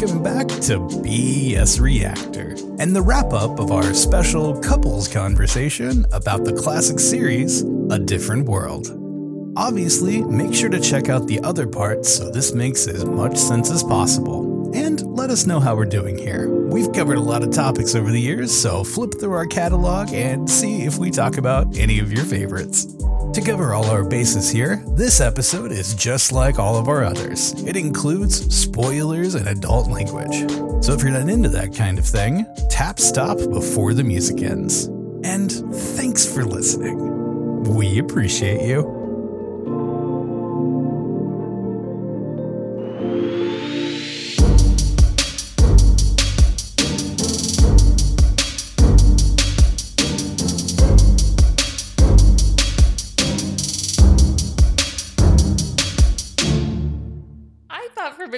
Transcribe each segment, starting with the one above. welcome back to BS Reactor and the wrap-up of our special couples conversation about the classic series, A Different World. Obviously, make sure to check out the other parts so this makes as much sense as possible. And let us know how we're doing here. We've covered a lot of topics over the years, so flip through our catalog and see if we talk about any of your favorites. To cover all our bases here, this episode is just like all of our others. It includes spoilers and adult language. So if you're not into that kind of thing, tap stop before the music ends. And thanks for listening. We appreciate you.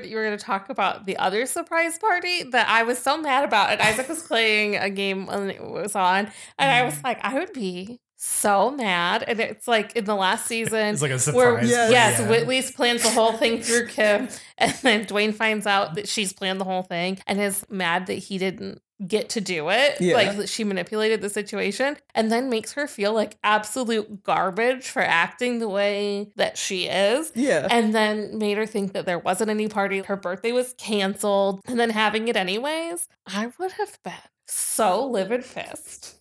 You were going to talk about the other surprise party that I was so mad about, and Isaac was playing a game when it was on, and I was like, I would be so mad. And it's like in the last season, it's like a surprise. Yes, Whitley's plans the whole thing through Kim, and then Dwayne finds out that she's planned the whole thing and is mad that he didn't get to do it. Yeah. Like she manipulated the situation and then makes her feel like absolute garbage for acting the way that she is. Yeah. And then made her think that there wasn't any party. Her birthday was canceled and then having it anyways. I would have been so livid pissed.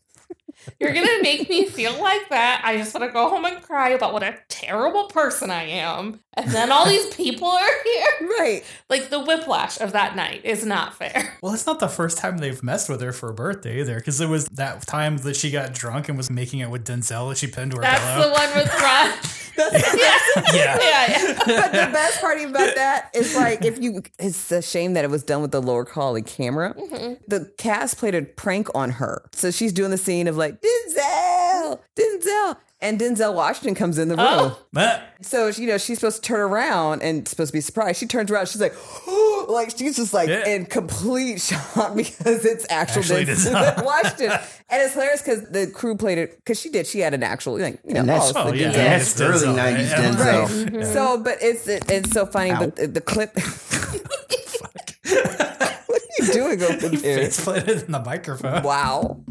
You're going to make me feel like that. I just want to go home and cry about what a terrible person I am. And then all these people are here. Right. Like the whiplash of that night is not fair. Well, it's not the first time they've messed with her for her birthday either. Because it was that time that she got drunk and was making out with Denzel and she pinned to her pillow. That's the one with Ron. Yeah. But the best part about that is like it's a shame that it was done with the lower quality camera. Mm-hmm. The cast played a prank on her. So she's doing the scene of like, Denzel. And Denzel Washington comes in the room. Oh. So, she's supposed to turn around and supposed to be surprised. She turns around. She's like, oh, like she's just like in complete shock because it's actually Denzel Washington. And it's hilarious because the crew played it because she did. She had an actual, That's the early 90s Denzel. Right. Mm-hmm. Yeah. So, but it's so funny. Ow. But the clip. What are you doing over there? It's split in the microphone. Wow.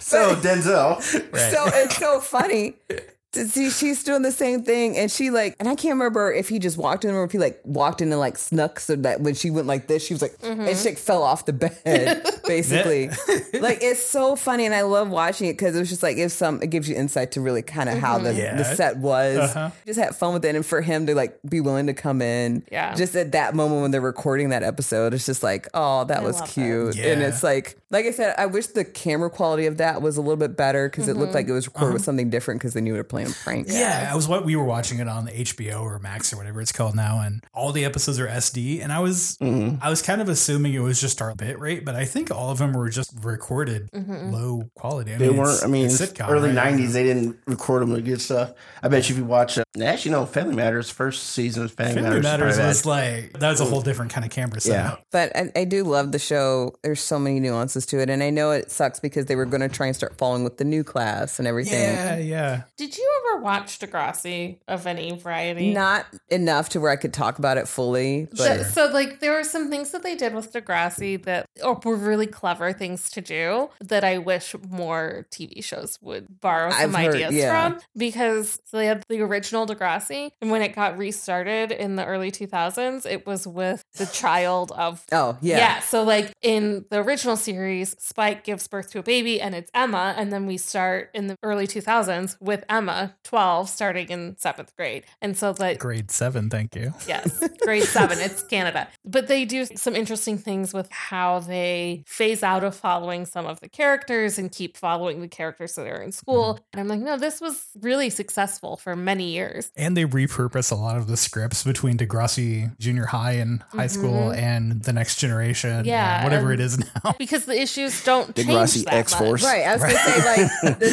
So Denzel. Right. So it's so funny to see she's doing the same thing, and she and I can't remember if he just walked in or if he walked in and snuck so that when she went like this, she was like, mm-hmm. and she fell off the bed basically. It's so funny, and I love watching it because it was just it gives you insight to really kind of mm-hmm. how the set was. Uh-huh. Just had fun with it, and for him to be willing to come in, just at that moment when they're recording that episode, it's just like, oh, that was cute, yeah. And it's like I said, I wish the camera quality of that was a little bit better because mm-hmm. it looked like it was recorded with something different because they knew they were playing a prank. Yeah, it was what we were watching it on the HBO or Max or whatever it's called now, and all the episodes are SD. And I was I was kind of assuming it was just our bit rate, but I think all of them were just recorded low quality. It's early 90s. They didn't record them with good stuff. I bet you if you watch Family Matters, first season of Family Matters was that was a whole different kind of camera setup. Yeah. But I do love the show. There's so many nuances to it, and I know it sucks because they were going to try and start following with the new class and everything. Yeah. Did you ever watch Degrassi of any variety? Not enough to where I could talk about it fully. But. So there were some things that they did with Degrassi that were really clever things to do that I wish more TV shows would borrow some ideas from, because they had the original Degrassi, and when it got restarted in the early 2000s, it was with the child of... Oh, yeah. Yeah, so in the original series, Spike gives birth to a baby and it's Emma, and then we start in the early 2000s with Emma 12 starting in 7th grade, and so grade 7, thank you. Yes, grade 7. It's Canada. But they do some interesting things with how they phase out of following some of the characters and keep following the characters that are in school, and I'm no, this was really successful for many years. And they repurpose a lot of the scripts between Degrassi Junior High and high school and the Next Generation, whatever it is now, because the issues don't change that X-Force. Much. Right, I was going to say,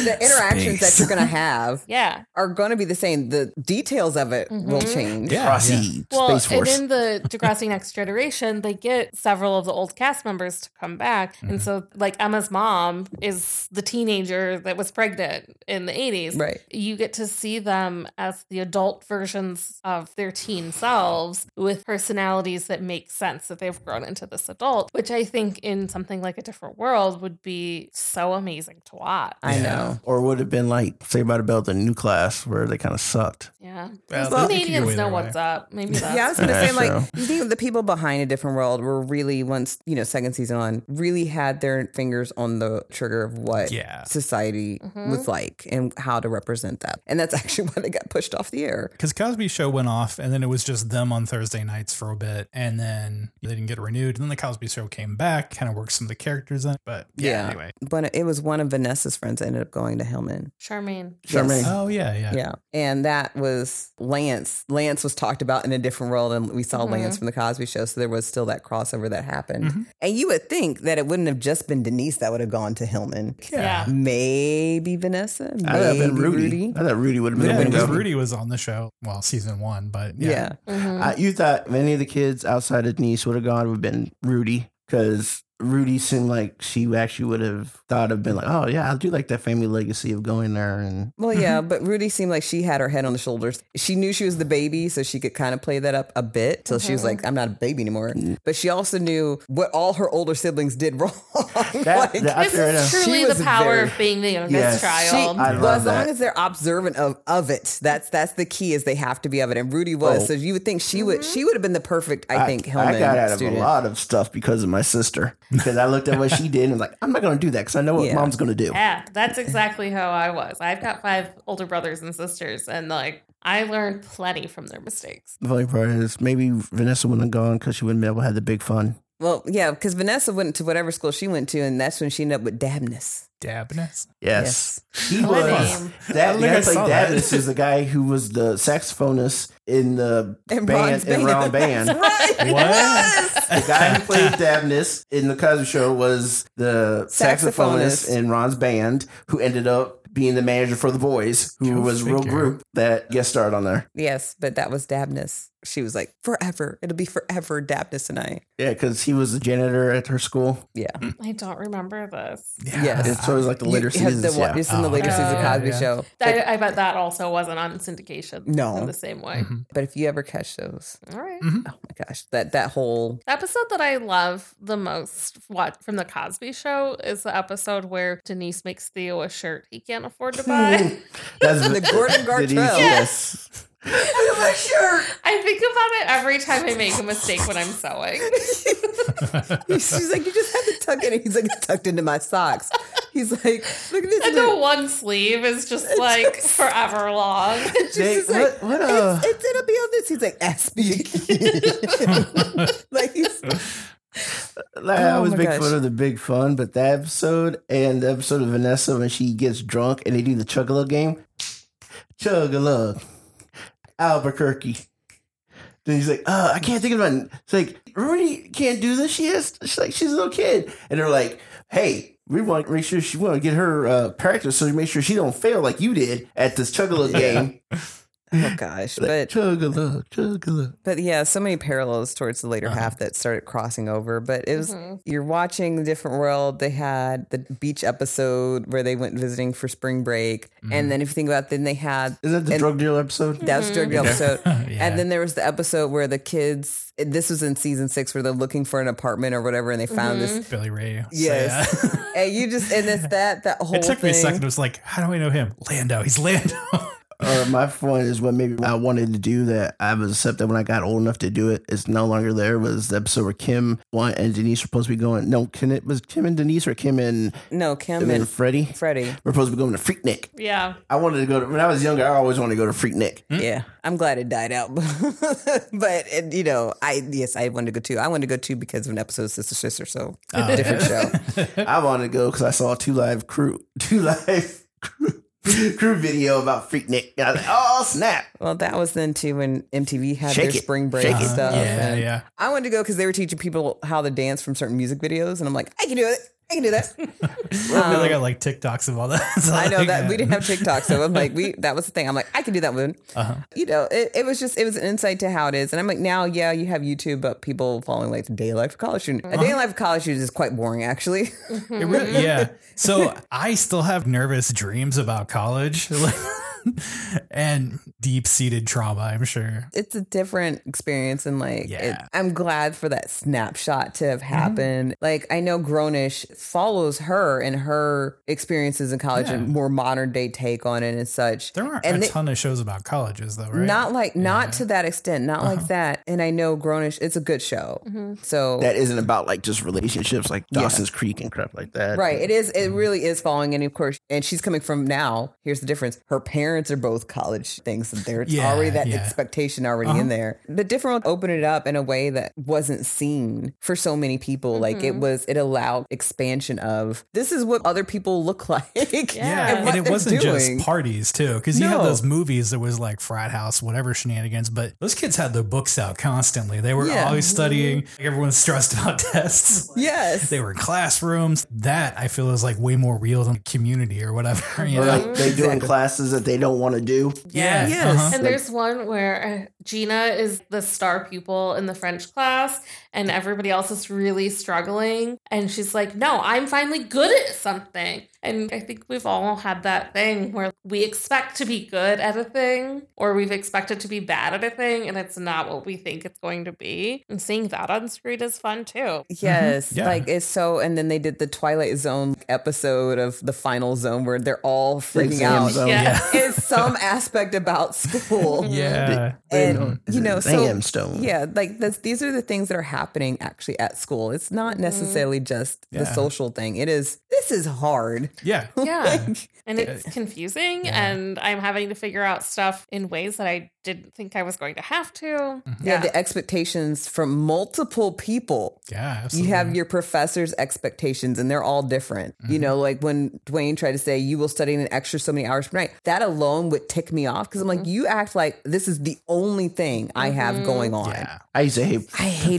the interactions that you're going to have yeah, are going to be the same. The details of it will change. Yeah. Frosty, yeah. Well, Space Force. And in the Degrassi Next Generation, they get several of the old cast members to come back. Mm-hmm. And so, like, Emma's mom is the teenager that was pregnant in the 80s. Right. You get to see them as the adult versions of their teen selves with personalities that make sense, that they've grown into this adult, which I think in something like A Different World would be so amazing to watch. Yeah. I know. Or would have been like, say about the new class where they kind of sucked. Yeah. Well, the Canadians know what's up. Maybe that's... Yeah, I was going to say, like, you think the people behind A Different World were really, once, you know, second season on, really had their fingers on the trigger of what society was like and how to represent that. And that's actually why they got pushed off the air. Because Cosby Show went off and then it was just them on Thursday nights for a bit and then they didn't get renewed. And then the Cosby Show came back, kind of worked some of the characters in. But yeah, anyway. But it was one of Vanessa's friends that ended up going to Hillman. Charmaine. Yes. Oh, yeah, yeah. Yeah. And that was Lance. Lance was talked about in A Different World, and we saw Lance from The Cosby Show. So there was still that crossover that happened. Mm-hmm. And you would think that it wouldn't have just been Denise that would have gone to Hillman. Yeah. Maybe Vanessa. Maybe I thought Rudy. I thought Rudy would have been because Rudy was on the show, well, season one, but yeah. Mm-hmm. You thought many of the kids outside of Denise would have gone, would have been Rudy, because Rudy seemed like she actually would have thought of been like, oh, yeah, I do like that family legacy of going there. And well, yeah, but Rudy seemed like she had her head on the shoulders. She knew she was the baby, so she could kind of play that up a bit. So she was like, I'm not a baby anymore. But she also knew what all her older siblings did wrong. This is truly the power of being the youngest child. As long as they're observant of it, that's the key, is they have to be of it. And Rudy was. Oh. So you would think she would have been the perfect, I think, Hillman student. I got out of a lot of stuff because of my sister. Because I looked at what she did and was like, I'm not going to do that because I know what mom's going to do. Yeah, that's exactly how I was. I've got 5 older brothers and sisters, and like I learned plenty from their mistakes. The funny part is maybe Vanessa wouldn't have gone because she wouldn't be able to have the big fun. Well, yeah, because Vanessa went to whatever school she went to, and that's when she ended up with Dabness. Dabness? Yes. He was. Dabness is the guy who was the saxophonist in the band, in Ron's band. Right. What? The guy who played Dabness in The Cosby Show was the saxophonist in Ron's band, who ended up being the manager for The Boys, who was a real group that guest starred on there. Yes, but that was Dabness. She was like, forever. It'll be forever, Dabness and I. Yeah, because he was the janitor at her school. Yeah. I don't remember this. Yeah. Yes. It's always like the later seasons. It's in the later seasons of Cosby Show. I bet that also wasn't on syndication in the same way. Mm-hmm. But if you ever catch those. All right. Mm-hmm. Oh my gosh. That whole episode that I love the most from The Cosby Show is the episode where Denise makes Theo a shirt he can't afford to buy. That's the Gordon Gartrell. Yes. I'm sure. I think about it every time I make a mistake when I'm sewing. She's like, you just have to tuck it in. He's like, it's tucked into my socks. He's like, look at this. And the one sleeve is just like forever long. She's like, it'll be on this. He's like, ask me again. Like he's... Like, I was big fan of the big fun, but that episode and the episode of Vanessa when she gets drunk and they do the chug-a-lug game. Chug-a-lug. Albuquerque. Then he's like, oh, I can't think of it. It's like, Rudy can't do this. She's like, she's a little kid. And they're like, hey, we want to make sure she want to get her practice so we make sure she don't fail like you did at this chug-a-lug game. Oh gosh, but chug-a-lug. But yeah, so many parallels towards the later half that started crossing over. But it was you're watching A Different World. They had the beach episode where they went visiting for spring break, and then if you think about, then they had drug deal episode. That was the drug deal episode, and then there was the episode where the kids. This was in season 6 where they're looking for an apartment or whatever, and they found this Billy Ray. Yes, so yeah. And you just and it's that whole. It took me a second. It was like, how do I know him? Lando. He's Lando. My point is what maybe I wanted to do that I was accepted when I got old enough to do it. It's no longer there. Was the episode where Kim and Denise were supposed to be going? No, was Kim and Denise or Kim and Freddie were supposed to be going to Freaknik. Yeah, I wanted to go when I was younger. I always wanted to go to Freaknik. Mm-hmm. Yeah, I'm glad it died out, but it, you know, I wanted to go too. I wanted to go too because of an episode of Sister Sister, so a different show. I wanted to go because I saw Two Live Crew video about Freaknik. I was like, oh snap! Well, that was then too when MTV had their spring break stuff. Yeah, I wanted to go because they were teaching people how to dance from certain music videos, and I'm like, I can do it. I can do that. I got like TikToks of all that. So I know that we didn't have TikToks, so I'm like, that was the thing. I'm like, I can do that one. Uh-huh. You know, it was an insight to how it is. And I'm like, now, yeah, you have YouTube, but people following like the daily life of college students. Uh-huh. A daily life of college students is quite boring, actually. It really, yeah. So I still have nervous dreams about college. And deep-seated trauma, I'm sure. It's a different experience, and I'm glad for that snapshot to have happened. Mm-hmm. Like, I know Grown-ish follows her and her experiences in college and more modern day take on it and such. There aren't a ton of shows about colleges, though, right? Not to that extent, not like that. And I know Grown-ish, it's a good show. Mm-hmm. So that isn't about like just relationships, like Dawson's Creek and crap like that. Right. It is. It really is following, and of course, and she's coming from now. Here's the difference: her parents are both college things, and there's already that expectation already in there. But Different World opened it up in a way that wasn't seen for so many people. Mm-hmm. Like it allowed expansion of this is what other people look like. Yeah, and it wasn't just parties too, because you had those movies that was like frat house, whatever shenanigans. But those kids had their books out constantly. They were always studying. Like, everyone's stressed about tests. Yes, they were in classrooms. That I feel is like way more real than Community or whatever. You know? Like they doing classes that they don't want to do. Yeah. Yes. Uh-huh. And there's one where Gina is the star pupil in the French class and everybody else is really struggling. And she's like, no, I'm finally good at something. And I think we've all had that thing where we expect to be good at a thing or we've expected to be bad at a thing and it's not what we think it's going to be. And seeing that on screen is fun too. Yes. Mm-hmm. Yeah. Like it's so, and then they did the Twilight Zone episode of the final zone where they're all freaking out. Yeah. Is some aspect about school. Yeah. And you know, so yeah, like these are the things that are happening actually at school. It's not necessarily just the social thing. It is, this is hard. Yeah. Yeah. And it's confusing and I'm having to figure out stuff in ways that I didn't think I was going to have to. Mm-hmm. Yeah. The expectations from multiple people. Yeah. Absolutely. You have your professor's expectations and they're all different. Mm-hmm. You know, like when Dwayne tried to say you will study an extra so many hours per night, that alone would tick me off because I'm like, you act like this is the only thing I have going on. Yeah. I used to hate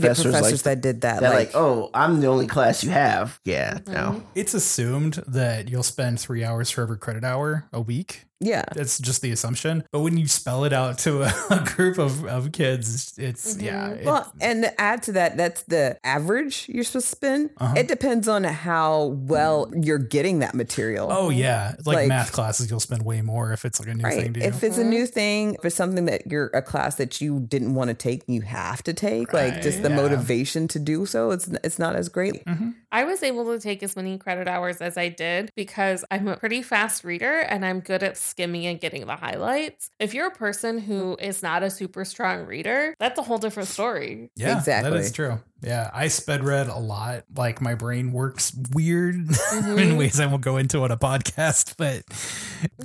professors that did that. They're like, oh, I'm the only class you have. Yeah. Mm-hmm. No. It's assumed that you'll spend 3 hours for every credit hour a week. Yeah. That's just the assumption. But when you spell it out to a group of kids, it's, well, and to add to that, that's the average you're supposed to spend. Uh-huh. It depends on how well you're getting that material. Oh, yeah. Like math classes, you'll spend way more if it's like a new thing to you. If it's a new thing, if it's something that you're a class that you didn't want to take and you have to take, like just the motivation to do so, it's not as great. Mm-hmm. I was able to take as many credit hours as I did because I'm a pretty fast reader and I'm good at skimming and getting the highlights. If you're a person who is not a super strong reader, that's a whole different story. Yeah, exactly. That is true. Yeah, I sped read a lot. Like my brain works weird in ways I won't go into on a podcast. But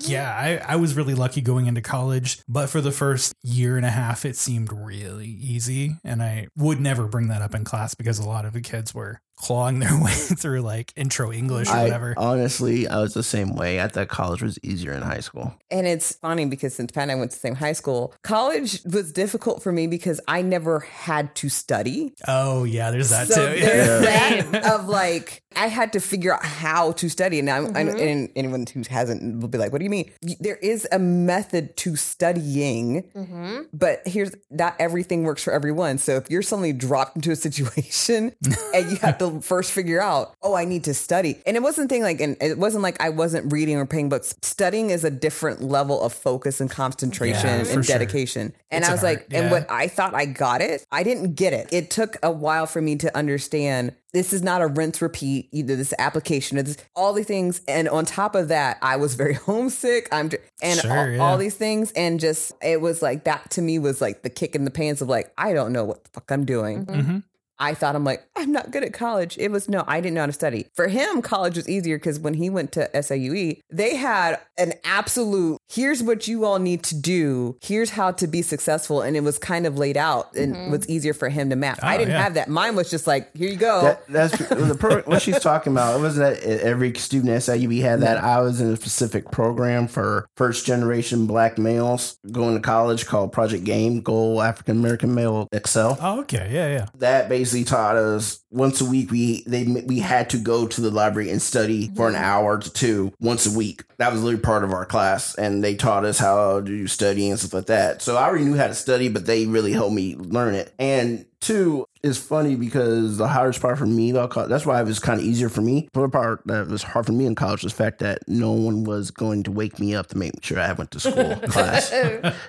yeah, I was really lucky going into college. But for the first year and a half, it seemed really easy. And I would never bring that up in class because a lot of the kids were clawing their way through like intro English or whatever. Honestly, I was the same way. I thought college was easier in high school. And it's funny because since Pat and I went to the same high school, college was difficult for me because I never had to study. Oh, yeah, there's that too. There's that of like, I had to figure out how to study. And, and anyone who hasn't will be like, what do you mean? There is a method to studying, but here's not everything works for everyone. So if you're suddenly dropped into a situation and you have to first figure out, oh, I need to study. And it wasn't thing like, and it wasn't like I wasn't reading or paying books. Studying is a different level of focus and concentration and dedication. Sure. And it's I was like, and what I thought I got it, I didn't get it. It took a while for me to understand this is not a rinse repeat, either this application or this, all these things. And on top of that, I was very homesick. All these things. And just, it was like, that to me was like the kick in the pants of like, I don't know what the fuck I'm doing. Mm-hmm. I thought I'm like, I'm not good at college. It was, no, I didn't know how to study. For him, college was easier because when he went to SIUE, they had an absolute, here's what you all need to do. Here's how to be successful. And it was kind of laid out and it was easier for him to map. Oh, I didn't have that. Mine was just like, here you go. That's the what she's talking about. It wasn't that every student at SIUE had that. I was in a specific program for first generation black males going to college called Project GAME, Goal African-American Male Excel. Oh, okay. Yeah, yeah. That basically basically taught us once a week. We had to go to the library and study for an hour to 2 once a week. That was literally part of our class, and they taught us how to study and stuff like that. So I already knew how to study, but they really helped me learn it. And two, it's funny because the hardest part for me, that's why it was kind of easier for me. The part that was hard for me in college was the fact that no one was going to wake me up to make sure I went to school class.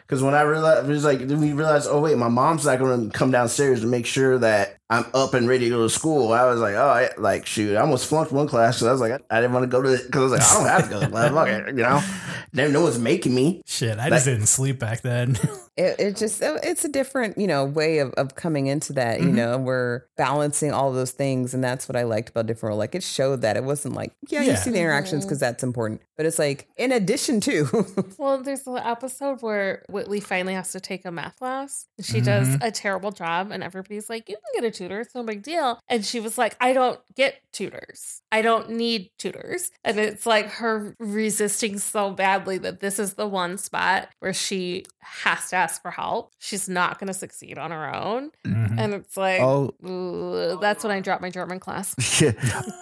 Because when I realized, it was like, then we realized, oh, wait, my mom's not going to come downstairs to make sure that I'm up and ready to go to school. I was like, oh, shoot, I almost flunked one class because I was like, I didn't want to go to it because I was like, I don't have to go to class, okay, you know? No one's making me. Shit, I just didn't sleep back then. It's a different, you know, way of coming into that, you know, we're balancing all those things. And that's what I liked about Different World. Like, it showed that it wasn't like, you see the interactions because that's important. But it's like, in addition to. Well, there's an episode where Whitley finally has to take a math class. She does a terrible job and everybody's like, you can get a tutor. It's no big deal. And she was like, I don't get tutors. I don't need tutors. And it's like her resisting so badly that this is the one spot where she has to ask for help. She's not going to succeed on her own. And it's like, that's when I dropped my German class.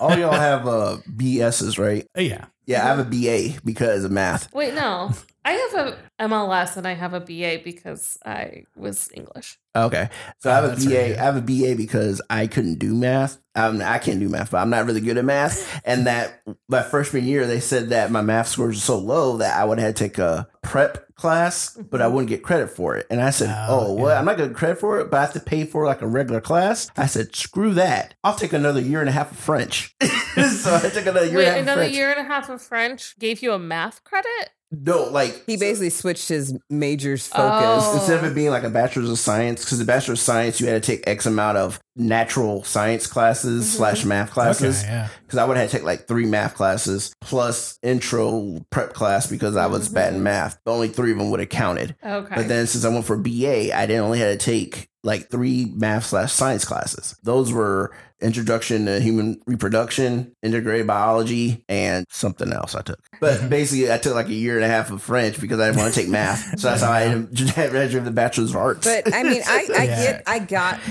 All y'all have BSs, right? Yeah. Yeah, I have a BA because of math. Wait, no. I have a MLS and I have a BA because I was English. Okay. So I have a BA. Right. I have a BA because I couldn't do math. I can't do math, but I'm not really good at math. And that my freshman year, they said that my math scores were so low that I would have to take a prep class, but I wouldn't get credit for it. And I said, well, I'm not going to get credit for it, but I have to pay for like a regular class. I said, screw that. I'll take another year and a half of French. So I took another year and a half of French. Another year and a half of French gave you a math credit? No, like he basically switched his major's focus. Instead of it being like a bachelor's of science, because the bachelor's of science, you had to take X amount of natural science classes / math classes. Because I would have to take like 3 math classes plus intro prep class because I was bad in math. But only 3 of them would have counted. Okay. But then since I went for BA, I didn't only had to take like 3 math / science classes. Those were Introduction to Human Reproduction, Integrated Biology, and something else I took. But basically, I took like a year and a half of French because I didn't want to take math. So that's how I ended up the Bachelor's of Arts. But I mean, I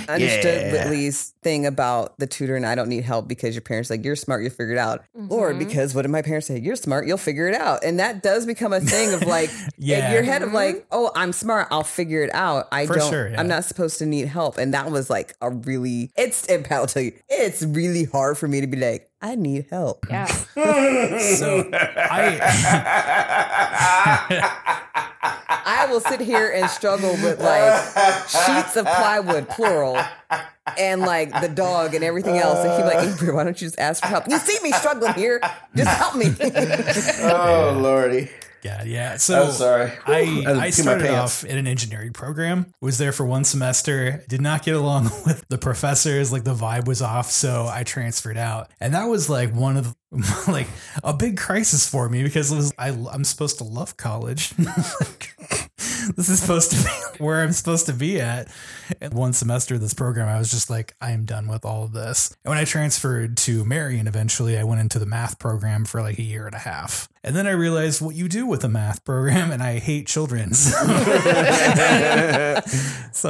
understood Whitley's thing about the tutor and I don't need help because your parents are like, you're smart, you'll figure it out. Or because what did my parents say? You're smart, you'll figure it out. And that does become a thing of like, in your head of like, oh, I'm smart, I'll figure it out. I'm not supposed to need help. And that was like a really, I'll tell you, it's really hard for me to be like, I need help. Yeah. I will sit here and struggle with like sheets of plywood, plural, and like the dog and everything else. And he's like, April, why don't you just ask for help? You see me struggling here. Just help me. Oh, Lordy. God, yeah. So I started off in an engineering program, was there for 1 semester, did not get along with the professors, like the vibe was off. So I transferred out. And that was like one of like a big crisis for me because it was, I'm supposed to love college. This is supposed to be where I'm supposed to be at. And 1 semester of this program, I was just like, I am done with all of this. And when I transferred to Marion, eventually I went into the math program for like a year and a half. And then I realized what you do with a math program, and I hate children. So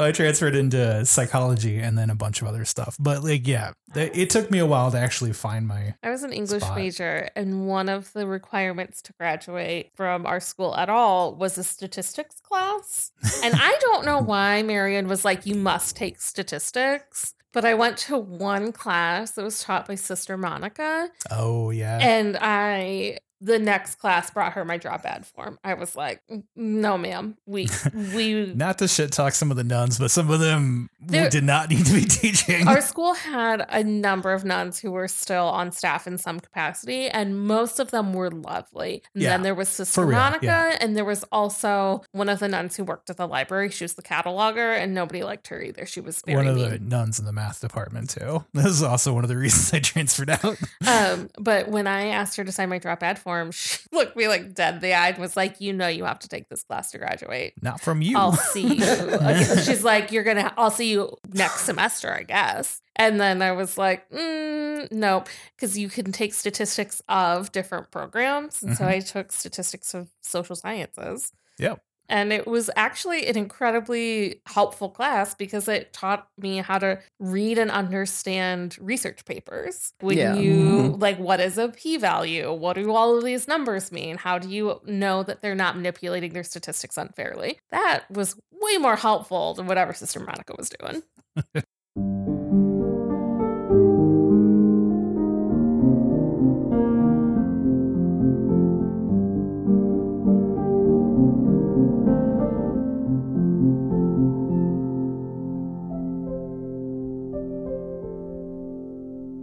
I transferred into psychology and then a bunch of other stuff. But like, yeah, it took me a while to actually find my I was an English major, and one of the requirements to graduate from our school at all was a statistics class. And I don't know why Marion was like, you must take statistics. But I went to one class that was taught by Sister Monica. Oh, yeah. And the next class brought her my drop ad form. I was like, no, ma'am. We not to shit talk some of the nuns, but some of them we did not need to be teaching. Our school had a number of nuns who were still on staff in some capacity, and most of them were lovely. And then there was Sister Monica, and there was also one of the nuns who worked at the library. She was the cataloger, and nobody liked her either. She was very mean. The nuns in the math department, too. This is also one of the reasons I transferred out. But when I asked her to sign my drop ad form, she looked me like dead in the eye and was like, you know, you have to take this class to graduate. Not from you. I'll see you. Okay. She's like, I'll see you next semester, I guess. And then I was like, nope, because you can take statistics of different programs. And so I took statistics of social sciences. Yep. And it was actually an incredibly helpful class because it taught me how to read and understand research papers. When you, like, what is a p-value? What do all of these numbers mean? How do you know that they're not manipulating their statistics unfairly? That was way more helpful than whatever Sister Monica was doing.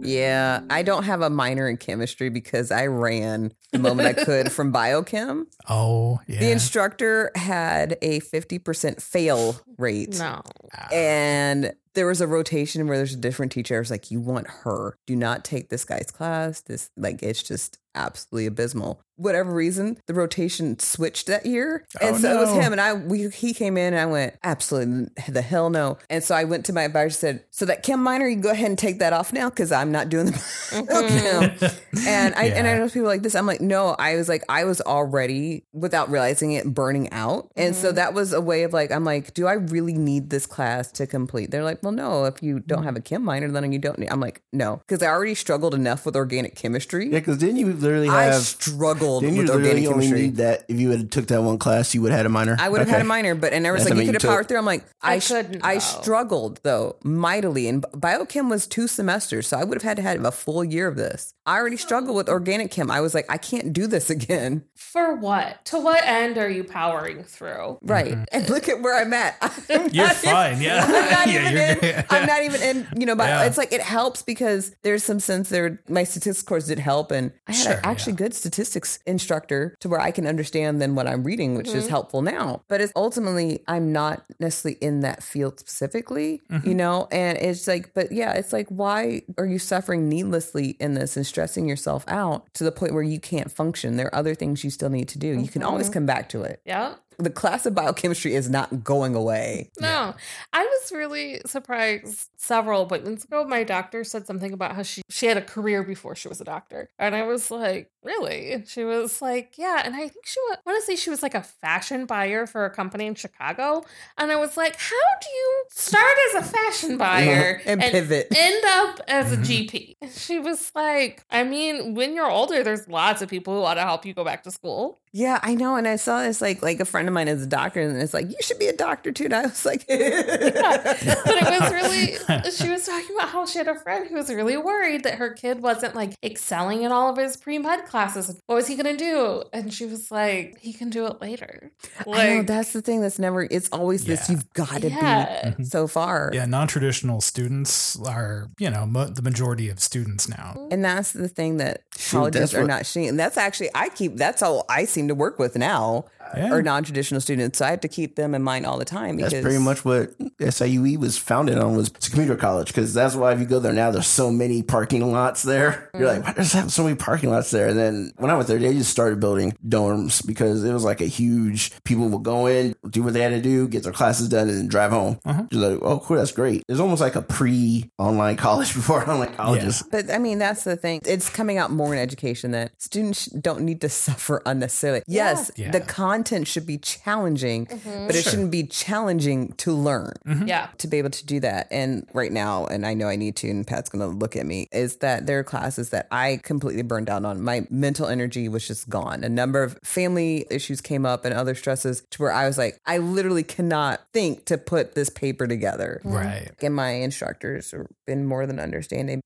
Yeah, I don't have a minor in chemistry because I ran the moment I could from biochem. Oh, yeah. The instructor had a 50% fail rate. No. And there was a rotation where there's a different teacher. I was like, you want her. Do not take this guy's class. This, like, it's just absolutely abysmal. Whatever reason, the rotation switched that year. And so it was him. And he came in and I went, absolutely the hell no. And so I went to my advisor and said, so that chem minor, you can go ahead and take that off now because I'm not doing the chem. And I know people like this. I'm like, no, I was already, without realizing it, burning out. And so that was a way of like, I'm like, do I really need this class to complete? They're like, well, no, if you don't have a chem minor, then you don't need. I'm like, no, because I already struggled enough with organic chemistry. Yeah, because didn't you literally have... I struggled with organic chemistry. Need that if you had took that one class, you would have had a minor. I would have had a minor, but and I was you could have powered through. I'm like, I struggled though mightily, and biochem was 2 semesters, so I would have had to have a full year of this. I already struggled with organic chem. I was like, I can't do this again. For what? To what end are you powering through? Right, and look at where I'm at. You're fine. Yeah, I'm not even in. You know, it's like it helps because there's some sense there. My statistics course did help, and I had actually good statistics instructor to where I can understand then what I'm reading, which is helpful now. But it's ultimately, I'm not necessarily in that field specifically, you know, and it's like, but yeah, it's like, why are you suffering needlessly in this and stressing yourself out to the point where you can't function? There are other things you still need to do. You can always come back to it. Yeah. The class of biochemistry is not going away. No, I was really surprised. Several appointments ago, my doctor said something about how she had a career before she was a doctor. And I was like, really? And she was like, yeah. And I think she was like a fashion buyer for a company in Chicago. And I was like, how do you start as a fashion buyer and pivot, end up as a GP? And she was like, I mean, when you're older, there's lots of people who want to help you go back to school. Yeah, I know. And I saw this, like a friend of mine is a doctor and it's like, you should be a doctor too. And I was like, but it was really... She was talking about how she had a friend who was really worried that her kid wasn't like excelling in all of his pre-med classes. What was he going to do? And she was like, he can do it later. Like, I know, that's the thing that's never, it's always this, you've got to be so far. Yeah, non-traditional students are, you know, the majority of students now. And that's the thing that colleges are not seeing. And that's actually, that's all I seem to work with now. Yeah. Or non-traditional students. So I have to keep them in mind all the time. Because that's pretty much what SIUE was founded on, was it's a commuter college. Because that's why if you go there now, there's so many parking lots there. You're like, why does it have so many parking lots there? And then when I went there, they just started building dorms because it was like a huge, people would go in, do what they had to do, get their classes done, and then drive home. You're like, oh, cool, that's great. It's almost like a pre-online college before online colleges. Yeah. But I mean, that's the thing. It's coming out more in education that students don't need to suffer unnecessarily. Yes, the content should be challenging, but it shouldn't be challenging to learn. To be able to do that. And right now, and I know I need to, and Pat's going to look at me, is that there are classes that I completely burned out on. My mental energy was just gone. A number of family issues came up and other stresses to where I was like, I literally cannot think to put this paper together. Right. And my instructors have been more than understanding.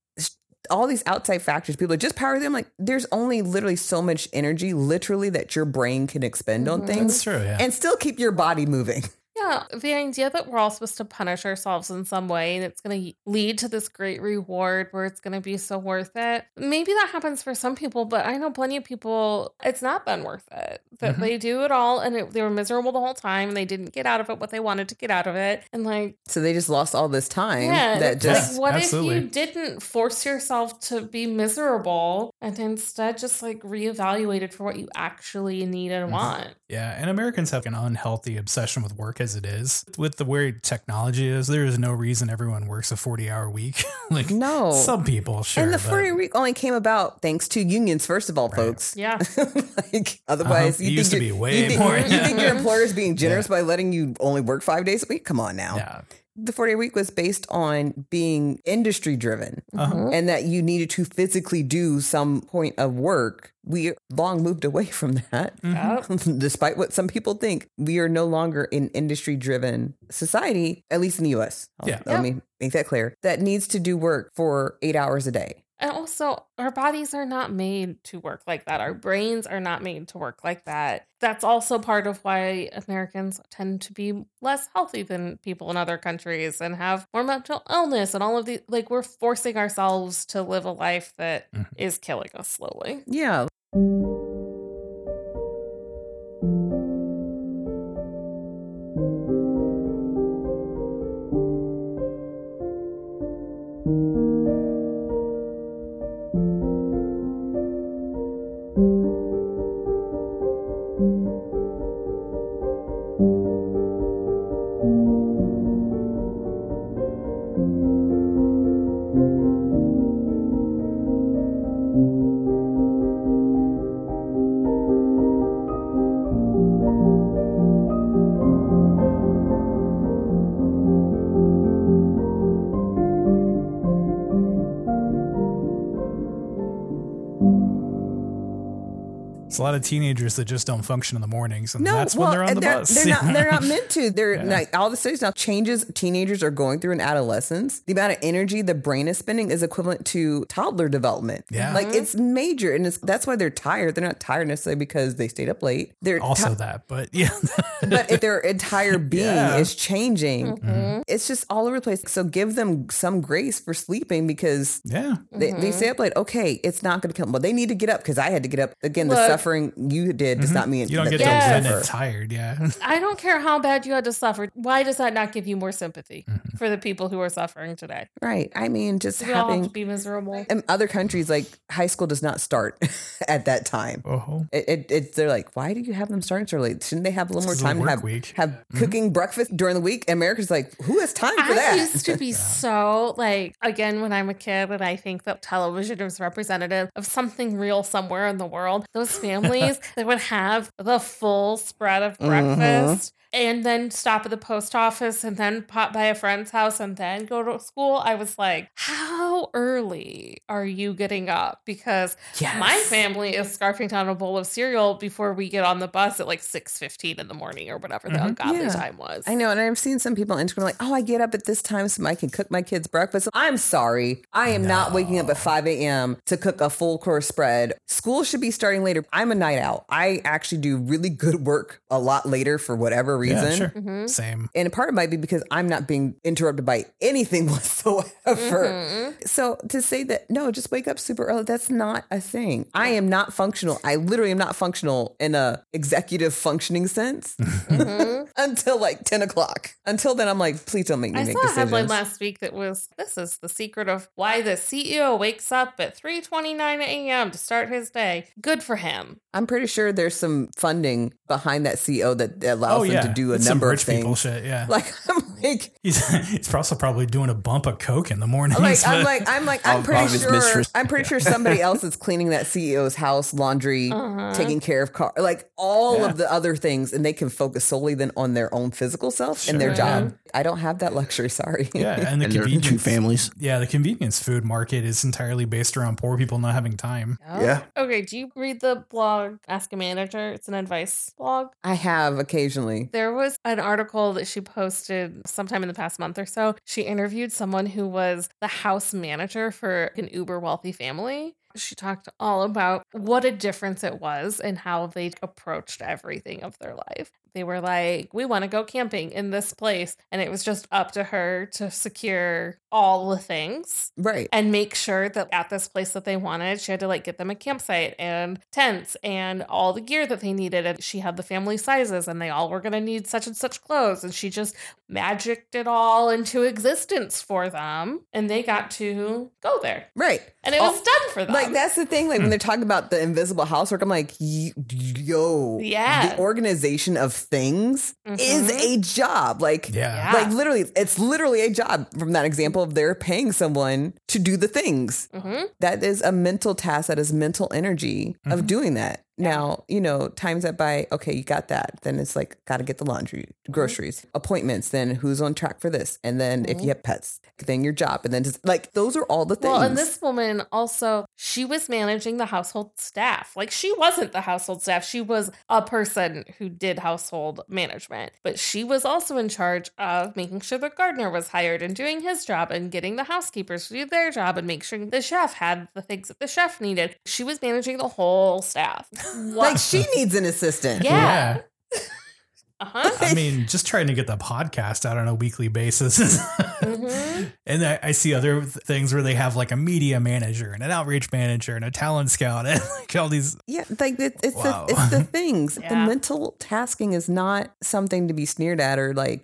All these outside factors, people are just power them. Like, there's only literally so much energy, literally, that your brain can expend on things. That's true, and still keep your body moving. Yeah, the idea that we're all supposed to punish ourselves in some way and it's going to lead to this great reward where it's going to be so worth it. Maybe that happens for some people, but I know plenty of people, it's not been worth it. That they do it all and they were miserable the whole time and they didn't get out of it what they wanted to get out of it. And like... So they just lost all this time. Yeah, that just, like, what if you didn't force yourself to be miserable and instead just like reevaluated for what you actually need and want? Yeah, and Americans have an unhealthy obsession with work as it is. With the weird technology is, there is no reason everyone works a 40-hour week. Like, no. Some people, sure. And the 40-week only came about thanks to unions, first of all, right. Folks. Yeah. Like, otherwise, you used to be way more. You think your employer's being generous by letting you only work 5 days a week? Come on now. Yeah. The 40-week was based on being industry driven and that you needed to physically do some point of work. We long moved away from that, despite what some people think. We are no longer an industry driven society, at least in the U.S. Let me make that clear. That needs to do work for 8 hours a day. And also, our bodies are not made to work like that. Our brains are not made to work like that. That's also part of why Americans tend to be less healthy than people in other countries and have more mental illness and all of these. Like, we're forcing ourselves to live a life that is killing us slowly. Yeah. A lot of teenagers that just don't function in the mornings, and that's when they're on the bus. They're not meant to. They're like, all the studies now, changes teenagers are going through in adolescence. The amount of energy the brain is spending is equivalent to toddler development. Yeah, like it's major, and that's why they're tired. They're not tired necessarily because they stayed up late. They're also but if their entire being is changing, it's just all over the place. So give them some grace for sleeping because they stay up late. Okay, it's not going to kill them. But they need to get up because I had to get up again. Look, the suffering you did does not mean it. You don't get to tired. Yeah, I don't care how bad you had to suffer. Why does that not give you more sympathy for the people who are suffering today? Right. I mean, just having to be miserable. In other countries, like high school does not start at that time. They're like, why do you have them starting so late? Shouldn't they have a little more time to have cooking breakfast during the week? And America's like, who has time for that? I used to be so like, again, when I'm a kid, and I think that television was representative of something real somewhere in the world. Those families that would have the full spread of breakfast and then stop at the post office and then pop by a friend's house and then go to school. I was like, how early are you getting up? Because my family is scarfing down a bowl of cereal before we get on the bus at like 6:15 in the morning or whatever the ungodly time was. I know. And I've seen some people on Instagram like, oh, I get up at this time so I can cook my kids breakfast. I'm sorry. I am not waking up at 5 a.m. to cook a full course spread. School should be starting later. I'm a night owl. I actually do really good work a lot later for whatever reason. Yeah, sure. Same. And a part of it might be because I'm not being interrupted by anything whatsoever. So to say that, no, just wake up super early, that's not a thing. Yeah. I am not functional. I literally am not functional in a executive functioning sense until like 10 o'clock. Until then, I'm like, please don't make me make decisions. I saw a headline last week that was, this is the secret of why the CEO wakes up at 3:29 a.m. to start his day. Good for him. I'm pretty sure there's some funding behind that CEO that allows them to do a number of things. Some rich people shit, Like, I'm like... He's also probably doing a bump of coke in the morning. Like, I'm pretty sure somebody else is cleaning that CEO's house, laundry, taking care of car, like all of the other things, and they can focus solely then on their own physical self and their job. I don't have that luxury, sorry. Yeah, and the convenience... two families. Yeah, the convenience food market is entirely based around poor people not having time. Oh. Yeah. Okay, do you read the blog Ask a Manager? It's an advice blog. I have occasionally. There was an article that she posted sometime in the past month or so. She interviewed someone who was the house manager for an uber wealthy family. She talked all about what a difference it was and how they approached everything of their life. They were like, we want to go camping in this place. And it was just up to her to secure all the things. Right. And make sure that at this place that they wanted, she had to like get them a campsite and tents and all the gear that they needed. And she had the family sizes and they all were going to need such and such clothes. And she just magicked it all into existence for them. And they got to go there. Right. And it was done for them. Like, that's the thing. Like when they're talking about the invisible housework, I'm like, yo, the organization of things is a job. Like, like literally, it's literally a job from that example of they're paying someone to do the things. That is a mental task. That is mental energy of doing that. Now, you know, times that by, okay, you got that. Then it's like, got to get the laundry, groceries, appointments. Then who's on track for this? And then if you have pets, then your job. And then just like, those are all the things. Well, and this woman also, she was managing the household staff. Like she wasn't the household staff. She was a person who did household management, but she was also in charge of making sure the gardener was hired and doing his job and getting the housekeepers to do their job and make sure the chef had the things that the chef needed. She was managing the whole staff. Like she needs an assistant. Yeah. I mean, just trying to get the podcast out on a weekly basis. And I see other things where they have like a media manager and an outreach manager and a talent scout and like all these. It's the things. The mental tasking is not something to be sneered at or like.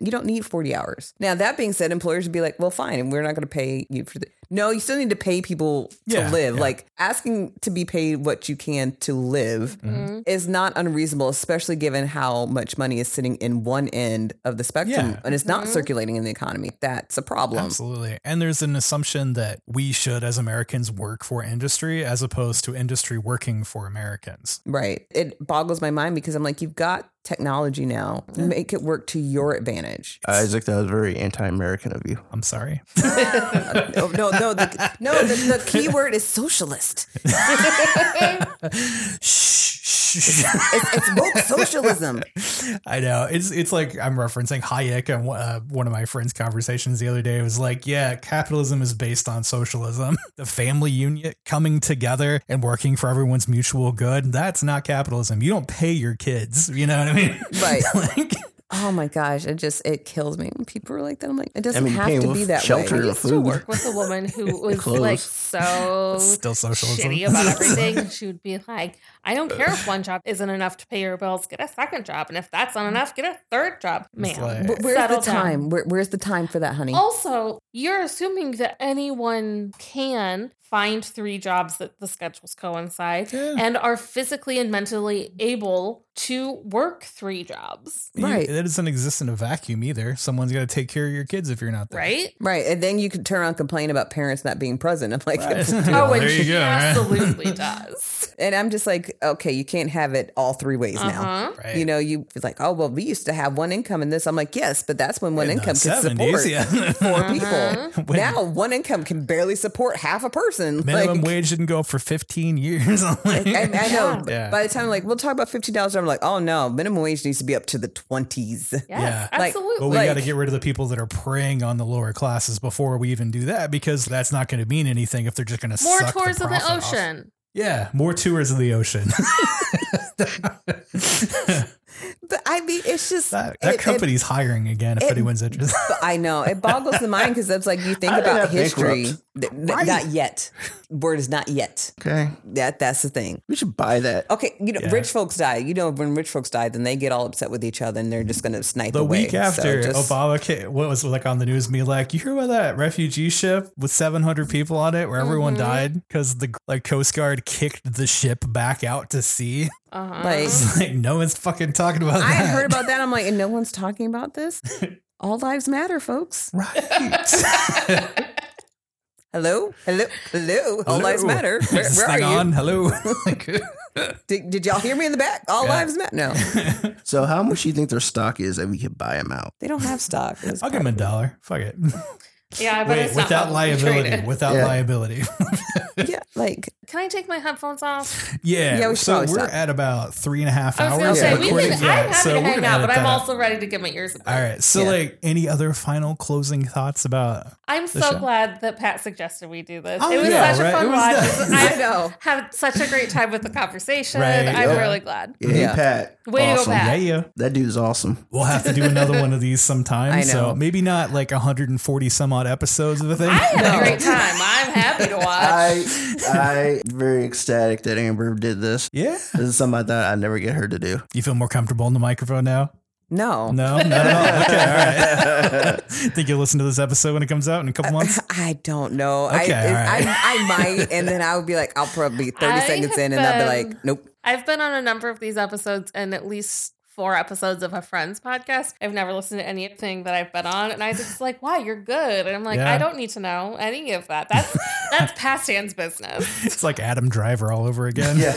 You don't need 40 hours. Now, that being said, employers would be like, well, fine. And we're not going to pay you for the. No, you still need to pay people to live. Like asking to be paid what you can to live is not unreasonable, especially given how much money is sitting in one end of the spectrum and it's not circulating in the economy. That's a problem. Absolutely. And there's an assumption that we should, as Americans, work for industry as opposed to industry working for Americans. Right. It boggles my mind because I'm like, you've got technology now. Make it work to your advantage. Isaac, that was very anti-American of you. I'm sorry. No, the key word is socialist. It's woke socialism. I know. It's like I'm referencing Hayek and one of my friends' conversations the other day was like, yeah, capitalism is based on socialism. The family unit coming together and working for everyone's mutual good. That's not capitalism. You don't pay your kids. You know what I mean? Right. Like, oh my gosh, it kills me when people are like that. I'm like, it doesn't have to be that shelter, way. I used to work with a woman who was like so still shitty about everything. She would be like, I don't care if one job isn't enough to pay your bills, get a second job. And if that's not enough, get a third job. Man, like, where's the time? Where's the time for that, honey? Also, you're assuming that anyone can find three jobs that the schedules coincide and are physically and mentally able to work three jobs. Right. That doesn't exist in a vacuum either. Someone's got to take care of your kids if you're not there. Right. Right. And then you can turn around and complain about parents not being present. I'm like, there you go. Absolutely does. And I'm just like, okay, you can't have it all three ways now. Right. You know, it's like, oh, well, we used to have one income in this. I'm like, yes, but that's when one income could support four people. Now one income can barely support half a person. Minimum wage didn't go up for 15 years. Like, I know. Yeah. By the time like we'll talk about $15, I'm like, oh no, minimum wage needs to be up to the 20s. Yes, yeah, absolutely. But we got to get rid of the people that are preying on the lower classes before we even do that, because that's not going to mean anything if they're just going to suck the profit off. More tours of the ocean. Yeah, more tours of the ocean. But I mean, it's just that company's hiring again. If anyone's interested, I know it boggles the mind because it's like you think about history. Not yet. Word is not yet. Okay, that's the thing. We should buy that. Okay, you know, rich folks die. You know, when rich folks die, then they get all upset with each other, and they're just going to snipe the away. Week after Obama came, what was like on the news? Me like, you hear about that refugee ship with 700 people on it, where everyone died because the Coast Guard kicked the ship back out to sea. Like no one's fucking talking about that. I had heard about that. I'm like, and no one's talking about this. All lives matter, folks. Right. Hello. All lives matter. Where are you? Hello. Did y'all hear me in the back? All lives matter. No. So how much do you think their stock is that we could buy them out? They don't have stock. I'll give them $1. Fuck it. Yeah, I bet it's not without liability. Yeah, like, can I take my headphones off? Yeah, so we're at about 3.5 hours. I'm happy to hang out, but I'm also ready to get my ears apart. All right, so like, any other final closing thoughts about? I'm so glad that Pat suggested we do this. It was such a fun watch. I had such a great time with the conversation. I'm really glad. Hey, Pat. Way to go, Pat. Yeah, that dude's awesome. We'll have to do another one of these sometime. I know. So maybe not like 140 some odd episodes of the thing. I had a great time. I'm happy to watch. I very ecstatic that Amber did this. Yeah. This is something I thought I'd never get her to do. You feel more comfortable in the microphone now? No, not at all. Okay, all right. Think you'll listen to this episode when it comes out in a couple months? I don't know. Okay, I might, and then I would be like, I'll probably be 30 seconds in, and I'll be like, nope. I've been on a number of these episodes, and at least 4 episodes of a Friends podcast. I've never listened to anything that I've been on. And Isaac's like, wow, you're good. And I'm like, yeah. I don't need to know any of that. That's past Dan's business. It's like Adam Driver all over again. Yeah.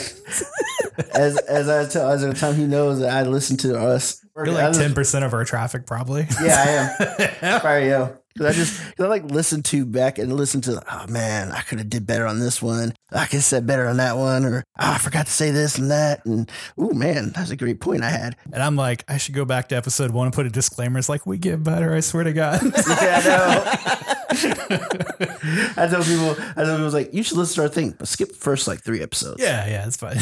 As I tell Isaac all the time, he knows that I listen to us. You're like 10% of our traffic probably. Yeah, I am. Sorry, yo. Because I like listen to, oh man, I could have did better on this one. I could have said better on that one, or oh, I forgot to say this and that. And oh man, that's a great point I had. And I'm like, I should go back to episode 1 and put a disclaimer. It's like, we get better. I swear to God. Yeah, I tell people like, you should listen to our thing, but skip first like 3 episodes. Yeah, it's fine.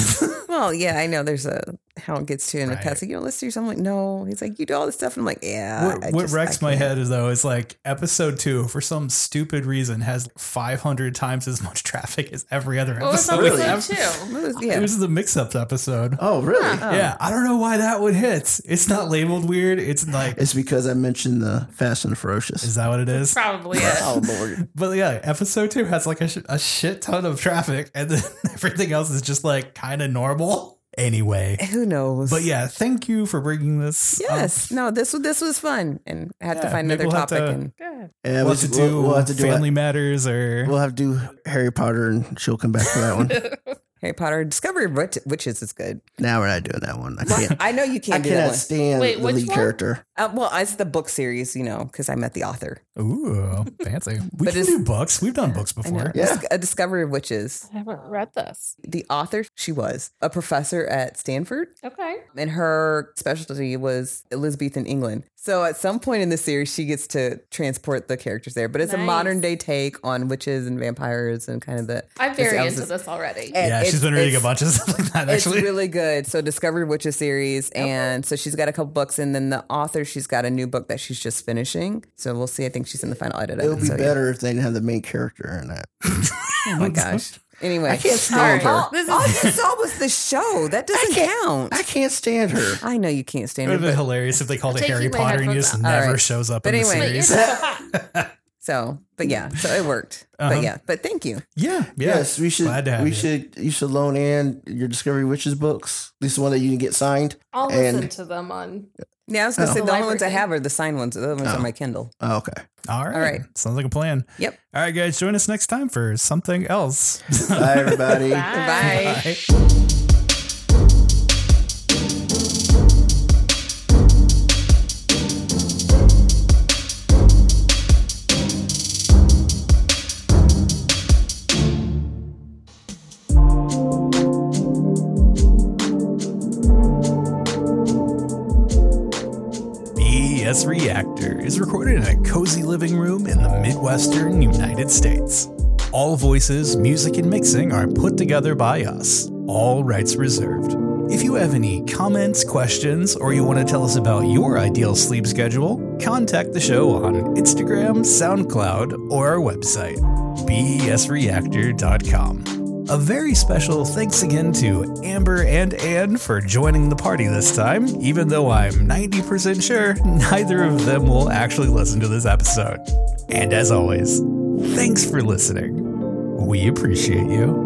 Well, yeah, I know there's a how it gets to in a past. Like, you know, let's do something. Like, no, he's like, you do all this stuff. And I'm like, yeah. What wrecks my head is though, it's like episode 2 for some stupid reason has 500 times as much traffic as every other episode. Really? It was the mix-ups episode. Oh, really? Huh. Yeah, I don't know why that one hits. It's not labeled weird. It's like it's because I mentioned the Fast and Ferocious. Is that what it is? Probably. Yeah. Oh Lord! But yeah, episode 2 has like a shit ton of traffic, and then everything else is just like kind of normal. Anyway, who knows? But yeah, thank you for bringing this. Yes, up. No, this was fun, and I had to find another topic. We'll have to do Family Matters, or we'll have to do Harry Potter, and she'll come back for that one. Harry Potter Discovery, Witches is good. Now we're not doing that one. I know you can't do that one. I cannot stand the lead character. Well, it's the book series, you know, because I met the author. Ooh, fancy. We can do books. We've done books before. Yeah. A Discovery of Witches. I haven't read this. The author, she was a professor at Stanford. Okay. And her specialty was Elizabethan England. So at some point in the series, she gets to transport the characters there. But it's a modern day take on witches and vampires and kind of the... I'm very into this already. And yeah, she's been reading a bunch of stuff like that, actually. It's really good. So Discovery Witches series. Okay. And so she's got a couple books. And then the author, she's got a new book that she's just finishing. So we'll see. I think she's in the final edit. It would be better if they didn't have the main character in it. Oh, my gosh. Anyway, I can't stand her. All you saw was the show. That doesn't count. I can't stand her. I know you can't stand her. It would have been hilarious if they called it Harry Potter and he just never shows up in the series. So it worked. Uh-huh. But thank you. Yeah. Yes, we should. Glad to have you. You should loan in your Discovery Witches books. At least the one that you can get signed. I'll listen to them on. Yeah, I was going to say the only ones I have are the signed ones. The other ones are my Kindle. Oh, okay. All right. Sounds like a plan. Yep. All right, guys. Join us next time for something else. Bye, everybody. Bye. Bye. BS Reactor is recorded in a cozy living room in the Midwestern United States. All voices, music, and mixing are put together by us. All rights reserved. If you have any comments, questions, or you want to tell us about your ideal sleep schedule, contact the show on Instagram, SoundCloud, or our website, BSReactor.com. A very special thanks again to Amber and Ann for joining the party this time, even though I'm 90% sure neither of them will actually listen to this episode. And as always, thanks for listening. We appreciate you.